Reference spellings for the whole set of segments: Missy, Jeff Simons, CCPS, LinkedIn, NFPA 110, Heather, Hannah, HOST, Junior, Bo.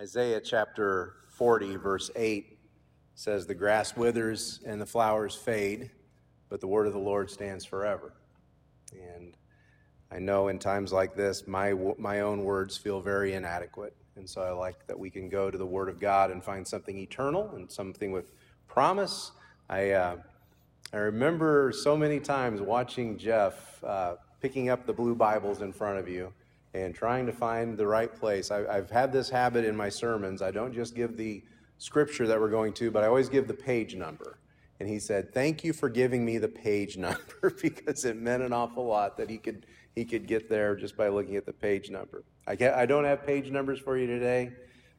Isaiah chapter 40, verse 8 says, "The grass withers and the flowers fade, but the word of the Lord stands forever." And I know in times like this, my own words feel very inadequate. And so I like that we can go to the Word of God and find something eternal and something with promise. I remember so many times watching Jeff picking up the blue Bibles in front of you and trying to find the right place. I've had this habit in my sermons. I don't just give the scripture that we're going to, but I always give the page number. And he said, "Thank you for giving me the page number," because it meant an awful lot that he could get there just by looking at the page number. I don't have page numbers for you today,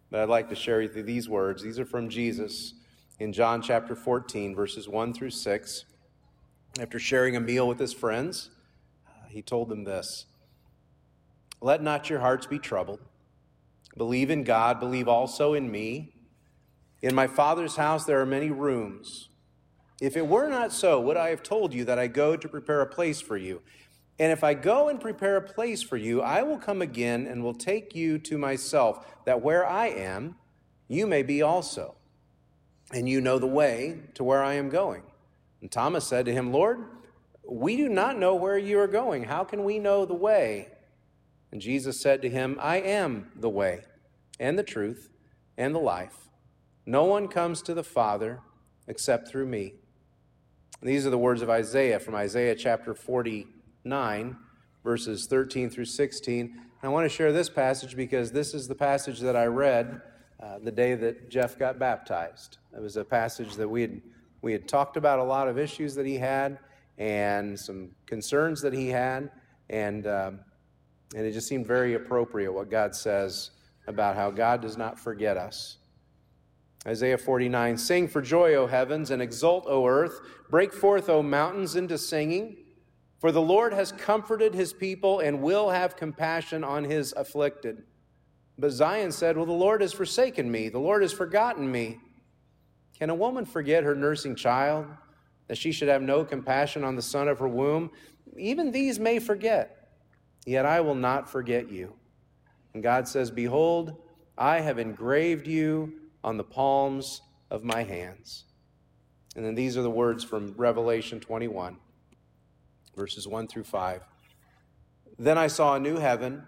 but I'd like to share with you these words. These are from Jesus in John chapter 14, verses 1 through 6. After sharing a meal with his friends, he told them this: "Let not your hearts be troubled. Believe in God, believe also in me. In my Father's house there are many rooms. If it were not so, would I have told you that I go to prepare a place for you? And if I go and prepare a place for you, I will come again and will take you to myself, that where I am, you may be also. And you know the way to where I am going." And Thomas said to him, "Lord, we do not know where you are going. How can we know the way?" And Jesus said to him, "I am the way and the truth and the life. No one comes to the Father except through me." These are the words of Isaiah from Isaiah chapter 49, verses 13 through 16. And I want to share this passage because this is the passage that I read the day that Jeff got baptized. It was a passage that we had talked about, a lot of issues that he had and some concerns that he had, and it just seemed very appropriate what God says about how God does not forget us. Isaiah 49, "Sing for joy, O heavens, and exult, O earth. Break forth, O mountains, into singing. For the Lord has comforted his people and will have compassion on his afflicted." But Zion said, "Well, the Lord has forsaken me. The Lord has forgotten me. Can a woman forget her nursing child, that she should have no compassion on the son of her womb? Even these may forget, yet I will not forget you." And God says, "Behold, I have engraved you on the palms of my hands." And then these are the words from Revelation 21, verses 1 through 5. "Then I saw a new heaven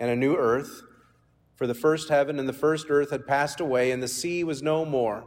and a new earth, for the first heaven and the first earth had passed away, and the sea was no more.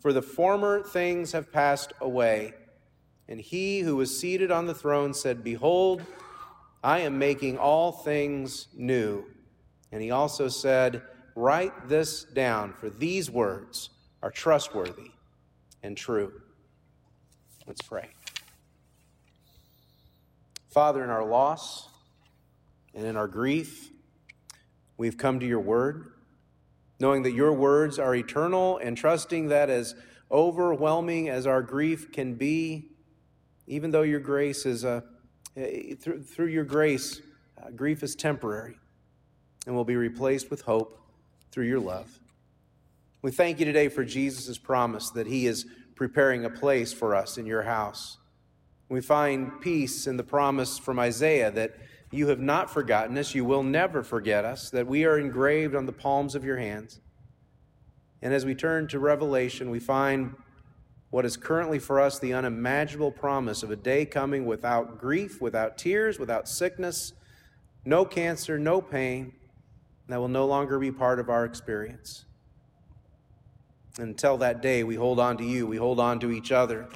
for the former things have passed away.' And he who was seated on the throne said, 'Behold, I am making all things new.' And he also said, 'Write this down, for these words are trustworthy and true.'" Let's pray. Father, in our loss and in our grief, we've come to your word, knowing that your words are eternal and trusting that as overwhelming as our grief can be, even though your grace is through your grace, grief is temporary and will be replaced with hope through your love. We thank you today for Jesus' promise that he is preparing a place for us in your house. We find peace in the promise from Isaiah that you have not forgotten us, you will never forget us, that we are engraved on the palms of your hands. And as we turn to Revelation, we find what is currently for us the unimaginable promise of a day coming without grief, without tears, without sickness, no cancer, no pain, that will no longer be part of our experience. Until that day, we hold on to you. We hold on to each other.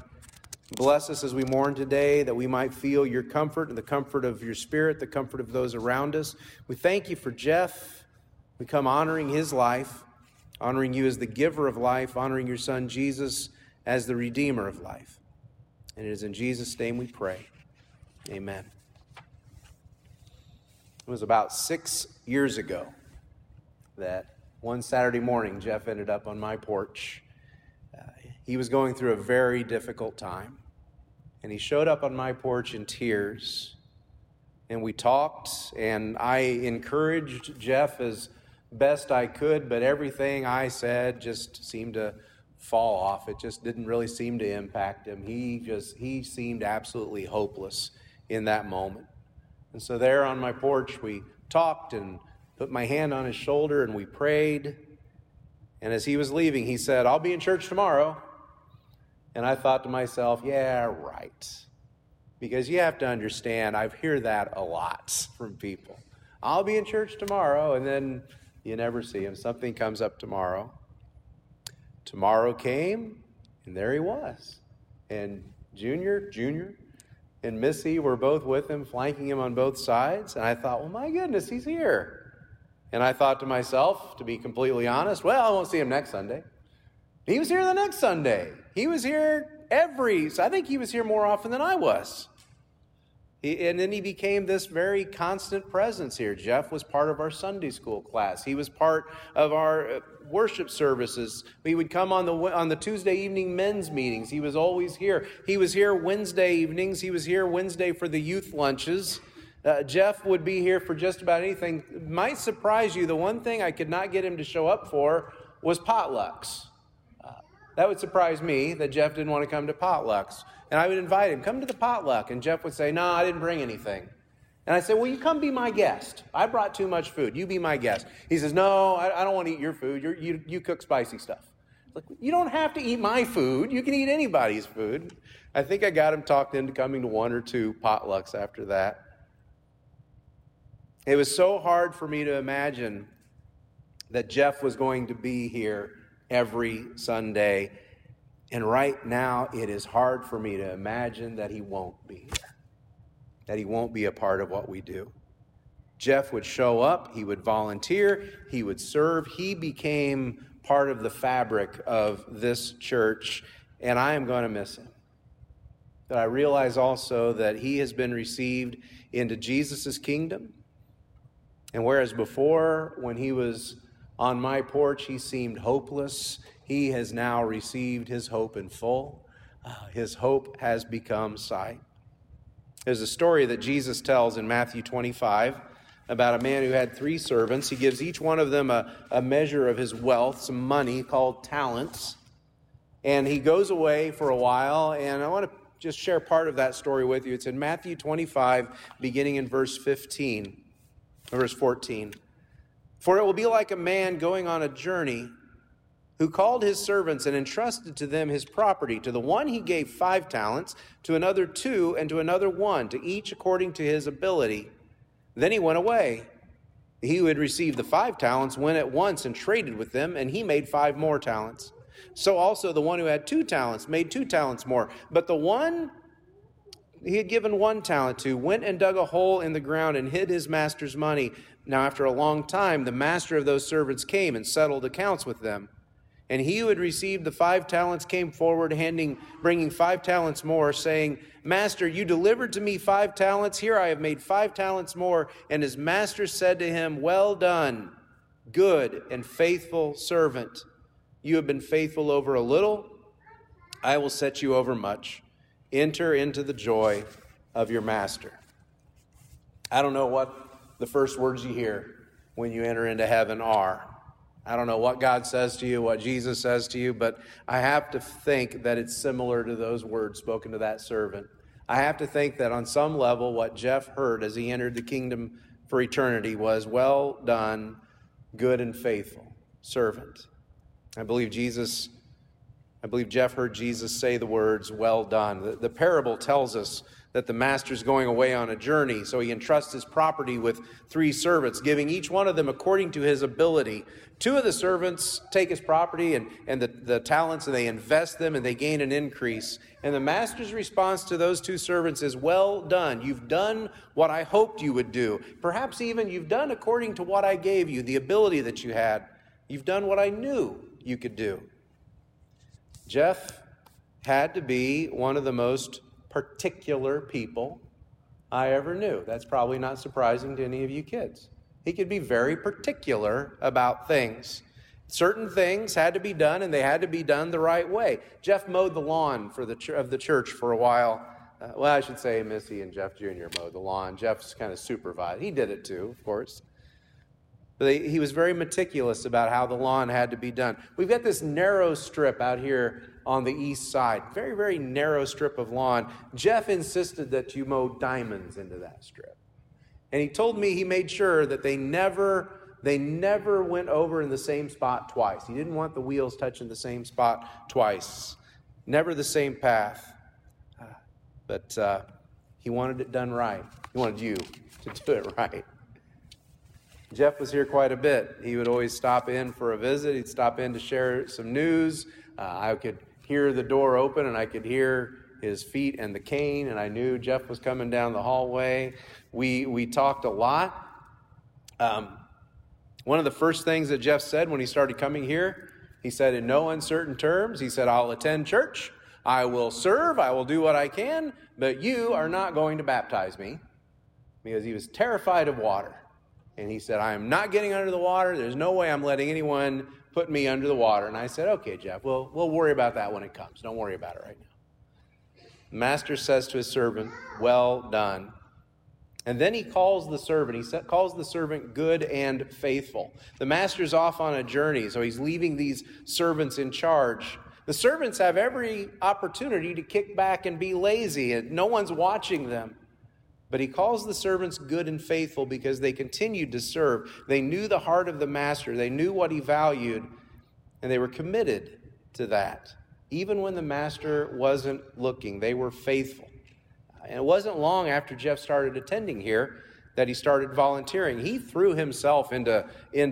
Bless us as we mourn today, that we might feel your comfort and the comfort of your spirit, the comfort of those around us. We thank you for Jeff. We come honoring his life, honoring you as the giver of life, honoring your son Jesus as the redeemer of life. And it is in Jesus' name we pray. Amen. It was about 6 years ago that One Saturday morning, Jeff ended up on my porch. He was going through a very difficult time, and he showed up on my porch in tears, and we talked, and I encouraged Jeff as best I could, but everything I said just seemed to fall off. It just didn't really seem to impact him. He seemed absolutely hopeless in that moment. And so there on my porch, we talked and put my hand on his shoulder and we prayed. And as he was leaving, he said, "I'll be in church tomorrow." And I thought to myself, yeah, right. Because you have to understand, I've heard that a lot from people. I'll be in church tomorrow, and then you never see him. Something comes up tomorrow. Tomorrow came, and there he was. And Junior, and Missy were both with him, flanking him on both sides. And I thought, well, my goodness, he's here. And I thought to myself, to be completely honest, well, I won't see him next Sunday. He was here the next Sunday. He was here so I think he was here more often than I was. And then he became this very constant presence here. Jeff was part of our Sunday school class. He was part of our worship services. We would come on the Tuesday evening men's meetings. He was always here. He was here Wednesday evenings. He was here Wednesday for the youth lunches. Jeff would be here for just about anything. It might surprise you, the one thing I could not get him to show up for was potlucks. That would surprise me that Jeff didn't want to come to potlucks. And I would invite him, come to the potluck. And Jeff would say, no, I didn't bring anything. And I said, well, you come be my guest. I brought too much food. You be my guest. He says, no, I don't want to eat your food. You cook spicy stuff. Like, you don't have to eat my food. You can eat anybody's food. I think I got him talked into coming to one or two potlucks after that. It was so hard for me to imagine that Jeff was going to be here every Sunday. And right now, it is hard for me to imagine that he won't be here, that he won't be a part of what we do. Jeff would show up, he would volunteer, he would serve. He became part of the fabric of this church, and I am going to miss him. But I realize also that he has been received into Jesus' kingdom. And whereas before, when he was on my porch, he seemed hopeless, he has now received his hope in full. His hope has become sight. There's a story that Jesus tells in Matthew 25 about a man who had 3 servants. He gives each one of them a measure of his wealth, some money called talents. And he goes away for a while. And I want to just share part of that story with you. It's in Matthew 25, beginning in verse 14. For it will be like a man going on a journey who called his servants and entrusted to them his property. To the one he gave 5 talents, to another 2, and to another 1, to each according to his ability. Then he went away. He who had received the 5 talents went at once and traded with them, and he made 5 more talents. So also the one who had 2 talents made 2 talents more. But the one he had given 1 talent to went and dug a hole in the ground and hid his master's money. Now after a long time, the master of those servants came and settled accounts with them. And he who had received the 5 talents came forward, bringing 5 talents more, saying, Master, you delivered to me 5 talents. Here I have made 5 talents more. And his master said to him, Well done, good and faithful servant. You have been faithful over a little. I will set you over much. Enter into the joy of your master. I don't know what the first words you hear when you enter into heaven are. I don't know what God says to you, what Jesus says to you, but I have to think that it's similar to those words spoken to that servant. I have to think that on some level, what Jeff heard as he entered the kingdom for eternity was, well done, good and faithful servant. I believe Jeff heard Jesus say the words, well done. The parable tells us that the master's going away on a journey, so he entrusts his property with 3 servants, giving each one of them according to his ability. 2 of the servants take his property and the talents, and they invest them, and they gain an increase. And the master's response to those 2 servants is, well done, you've done what I hoped you would do. Perhaps even you've done according to what I gave you, the ability that you had. You've done what I knew you could do. Jeff had to be one of the most particular people I ever knew. That's probably not surprising to any of you kids. He could be very particular about things. Certain things had to be done, and they had to be done the right way. Jeff mowed the lawn for the church for a while. Well, I should say Missy and Jeff Junior mowed the lawn. Jeff's kind of supervised. He did it too, of course. But he was very meticulous about how the lawn had to be done. We've got this narrow strip out here on the east side, very, very narrow strip of lawn. Jeff insisted that you mow diamonds into that strip. And he told me he made sure that they never went over in the same spot twice. He didn't want the wheels touching the same spot twice. Never the same path. But he wanted it done right. He wanted you to do it right. Jeff was here quite a bit. He would always stop in for a visit. He'd stop in to share some news. I could hear the door open, and I could hear his feet and the cane, and I knew Jeff was coming down the hallway. We talked a lot. One of the first things that Jeff said when he started coming here, he said in no uncertain terms, he said, "I'll attend church. I will serve. I will do what I can, but you are not going to baptize me," because he was terrified of water. And he said, "I am not getting under the water. There's no way I'm letting anyone put me under the water." And I said, "Okay, Jeff, we'll worry about that when it comes. Don't worry about it right now." The master says to his servant, "Well done." And then he calls the servant. He calls the servant good and faithful. The master's off on a journey, so he's leaving these servants in charge. The servants have every opportunity to kick back and be lazy, and no one's watching them. But he calls the servants good and faithful because they continued to serve. They knew the heart of the master. They knew what he valued, and they were committed to that. Even when the master wasn't looking, they were faithful. And it wasn't long after Jeff started attending here that he started volunteering. He threw himself into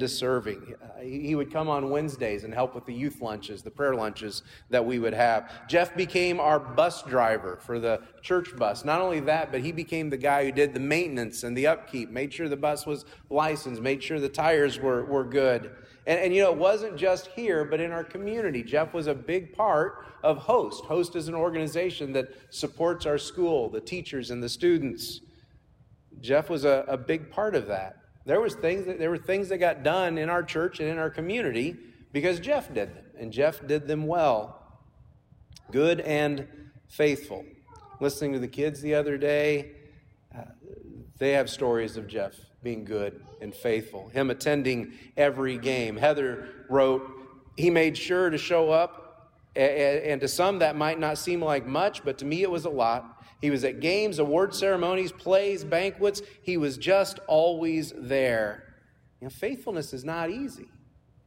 serving. He would come on Wednesdays and help with the youth lunches, the prayer lunches that we would have. Jeff became our bus driver for the church bus. Not only that, but he became the guy who did the maintenance and the upkeep, made sure the bus was licensed, made sure the tires were good. And you know, it wasn't just here, but in our community. Jeff was a big part of HOST. HOST is an organization that supports our school, the teachers and the students. Jeff was a big part of that. There were things that got done in our church and in our community because Jeff did them, and Jeff did them well. Good and faithful. Listening to the kids the other day, they have stories of Jeff being good and faithful, him attending every game. Heather wrote, "He made sure to show up, and to some that might not seem like much, but to me it was a lot. He was at games, award ceremonies, plays, banquets. He was just always there." You know, faithfulness is not easy.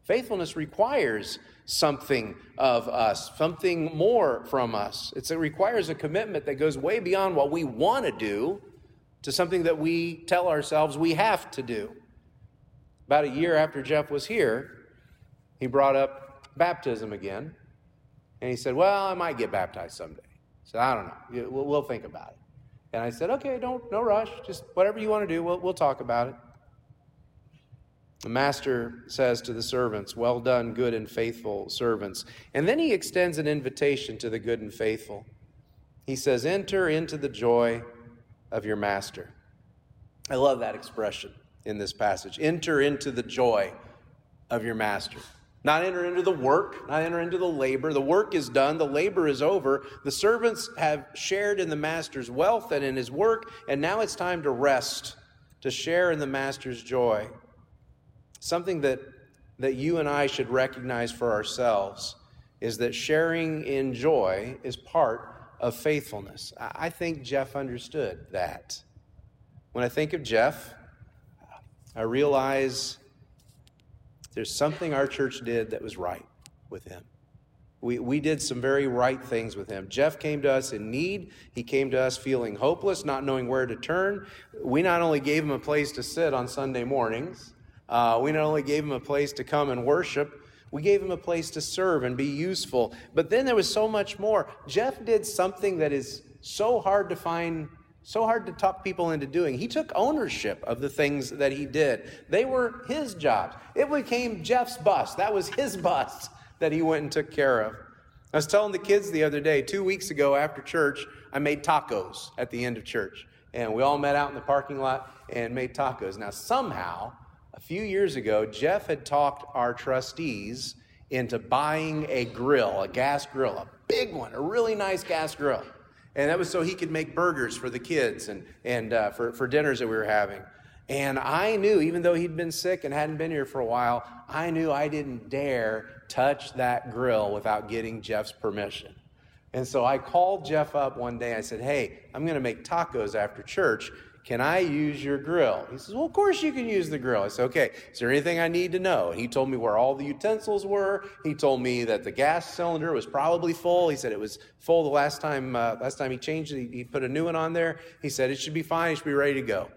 Faithfulness requires something of us, something more from us. It requires a commitment that goes way beyond what we want to do to something that we tell ourselves we have to do. About a year after Jeff was here, he brought up baptism again. And he said, "Well, I might get baptized someday." So I don't know. We'll think about it. And I said, "Okay, no rush. Just whatever you want to do, we'll talk about it." The master says to the servants, "Well done, good and faithful servants." And then he extends an invitation to the good and faithful. He says, "Enter into the joy of your master." I love that expression in this passage. Enter into the joy of your master. Not enter into the work, not enter into the labor. The work is done, the labor is over. The servants have shared in the master's wealth and in his work, and now it's time to rest, to share in the master's joy. Something that you and I should recognize for ourselves is that sharing in joy is part of faithfulness. I think Jeff understood that. When I think of Jeff, I realize there's something our church did that was right with him. We did some very right things with him. Jeff came to us in need. He came to us feeling hopeless, not knowing where to turn. We not only gave him a place to sit on Sunday mornings, we not only gave him a place to come and worship, we gave him a place to serve and be useful. But then there was so much more. Jeff did something that is so hard to find, so hard to talk people into doing. He took ownership of the things that he did. They were his jobs. It became Jeff's bus. That was his bus that he went and took care of. I was telling the kids the other day, 2 weeks ago after church, I made tacos at the end of church. And we all met out in the parking lot and made tacos. Now somehow, A few years ago, Jeff had talked our trustees into buying a grill, a gas grill, a big one, a really nice gas grill. And that was so he could make burgers for the kids and for dinners that we were having. And I knew, even though he'd been sick and hadn't been here for a while, I knew I didn't dare touch that grill without getting Jeff's permission. And so I called Jeff up one day. I said, hey, I'm going to make tacos after church. Can I use your grill? He says, well, of course you can use the grill. I said, okay, is there anything I need to know? And he told me where all the utensils were. He told me that the gas cylinder was probably full. He said it was full the last time he changed it. He put a new one on there. He said it should be fine. It should be ready to go.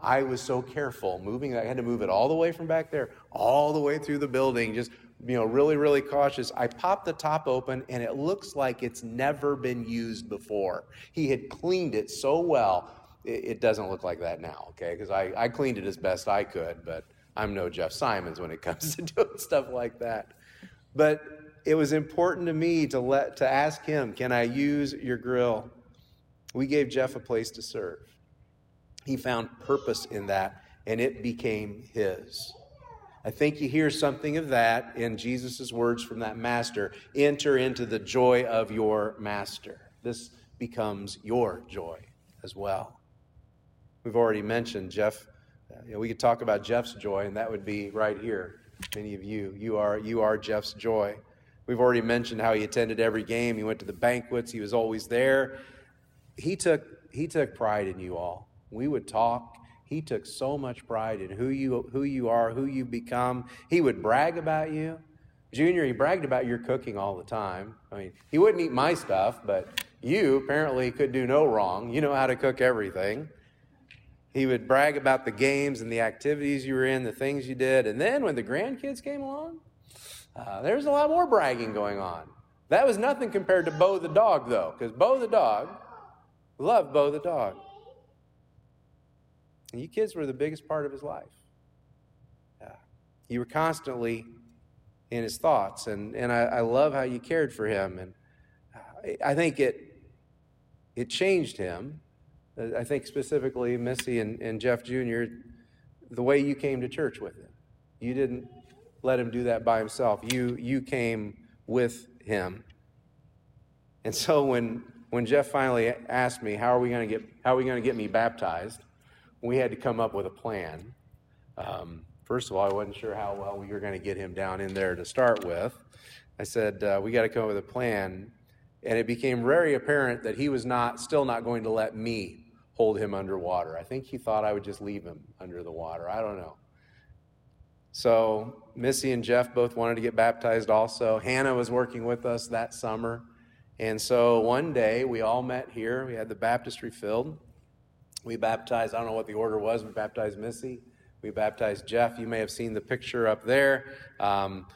I was so careful moving. I had to move it all the way from back there, all the way through the building, just really, really cautious. I popped the top open, and it looks like it's never been used before. He had cleaned it so well. It doesn't look like that now, okay? Because I cleaned it as best I could, but I'm no Jeff Simons when it comes to doing stuff like that. But it was important to me to ask him, can I use your grill? We gave Jeff a place to serve. He found purpose in that, and it became his. I think you hear something of that in Jesus' words from that master. Enter into the joy of your master. This becomes your joy as well. We've already mentioned Jeff. We could talk about Jeff's joy, and that would be right here. Many of you are Jeff's joy. We've already mentioned how he attended every game. He went to the banquets. He was always there. He took pride in you all. We would talk. He took so much pride in who you are, who you become. He would brag about you. Junior, he bragged about your cooking all the time. I mean, he wouldn't eat my stuff, but you apparently could do no wrong. You know how to cook everything. He would brag about the games and the activities you were in, the things you did. And then when the grandkids came along, there was a lot more bragging going on. That was nothing compared to Bo the dog, though, because Bo the dog loved Bo the dog. And you kids were the biggest part of his life. You were constantly in his thoughts, and I love how you cared for him. And I think it changed him. I think specifically Missy and Jeff Jr., the way you came to church with him. You didn't let him do that by himself. You came with him. And so when Jeff finally asked me, how are we going to get me baptized, we had to come up with a plan. First of all, I wasn't sure how well we were going to get him down in there to start with. I said, we got to come up with a plan. And it became very apparent that he was still not going to let me hold him underwater. I think he thought I would just leave him under the water. I don't know. So Missy and Jeff both wanted to get baptized also. Hannah was working with us that summer. And so one day we all met here. We had the baptistry filled. We baptized, I don't know what the order was. We baptized Missy. We baptized Jeff. You may have seen the picture up there.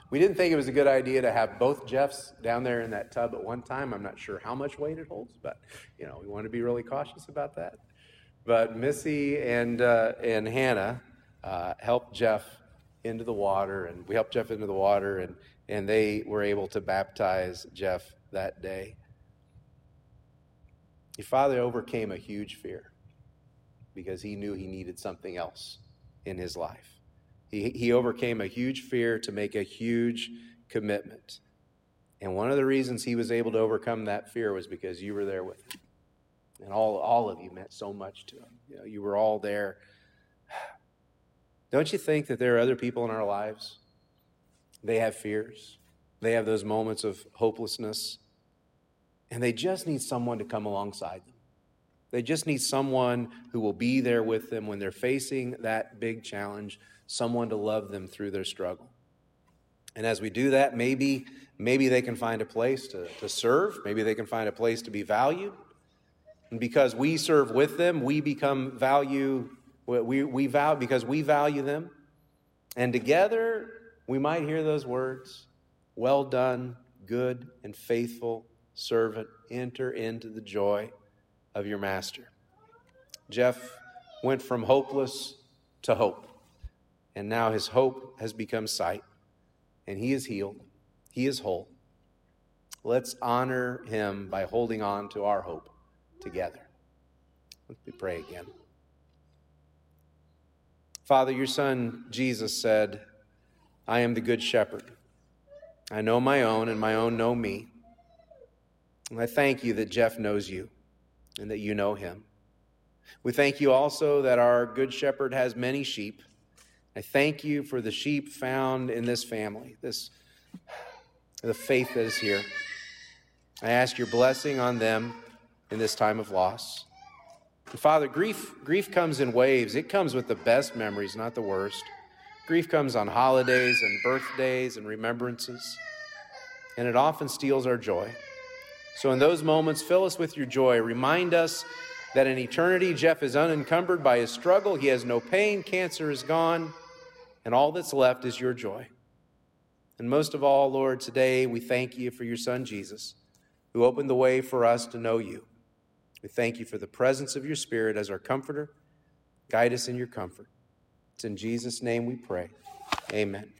We didn't think it was a good idea to have both Jeffs down there in that tub at one time. I'm not sure how much weight it holds, but we want to be really cautious about that. But Missy and Hannah helped Jeff into the water, and we helped Jeff into the water, and they were able to baptize Jeff that day. Your father overcame a huge fear because he knew he needed something else in his life. He overcame a huge fear to make a huge commitment. And one of the reasons he was able to overcome that fear was because you were there with him. And all of you meant so much to him. You were all there. Don't you think that there are other people in our lives? They have fears. They have those moments of hopelessness. And they just need someone to come alongside them. They just need someone who will be there with them when they're facing that big challenge, someone to love them through their struggle. And as we do that, maybe they can find a place to serve. Maybe they can find a place to be valued. And because we serve with them, we become value, because we value them. And together, we might hear those words, well done, good and faithful servant, enter into the joy of your master. Jeff went from hopeless to hope, and now his hope has become sight, and he is healed. He is whole. Let's honor him by holding on to our hope together. Let me pray again. Father, your son Jesus said, I am the good shepherd. I know my own, and my own know me. And I thank you that Jeff knows you and that you know him. We thank you also that our good shepherd has many sheep. I thank you for the sheep found in this family, the faith that is here. I ask your blessing on them in this time of loss. And Father, grief comes in waves. It comes with the best memories, not the worst. Grief comes on holidays and birthdays and remembrances, and it often steals our joy. So in those moments, fill us with your joy. Remind us that in eternity, Jeff is unencumbered by his struggle. He has no pain. Cancer is gone. And all that's left is your joy. And most of all, Lord, today we thank you for your son, Jesus, who opened the way for us to know you. We thank you for the presence of your Spirit as our comforter. Guide us in your comfort. It's in Jesus' name we pray. Amen.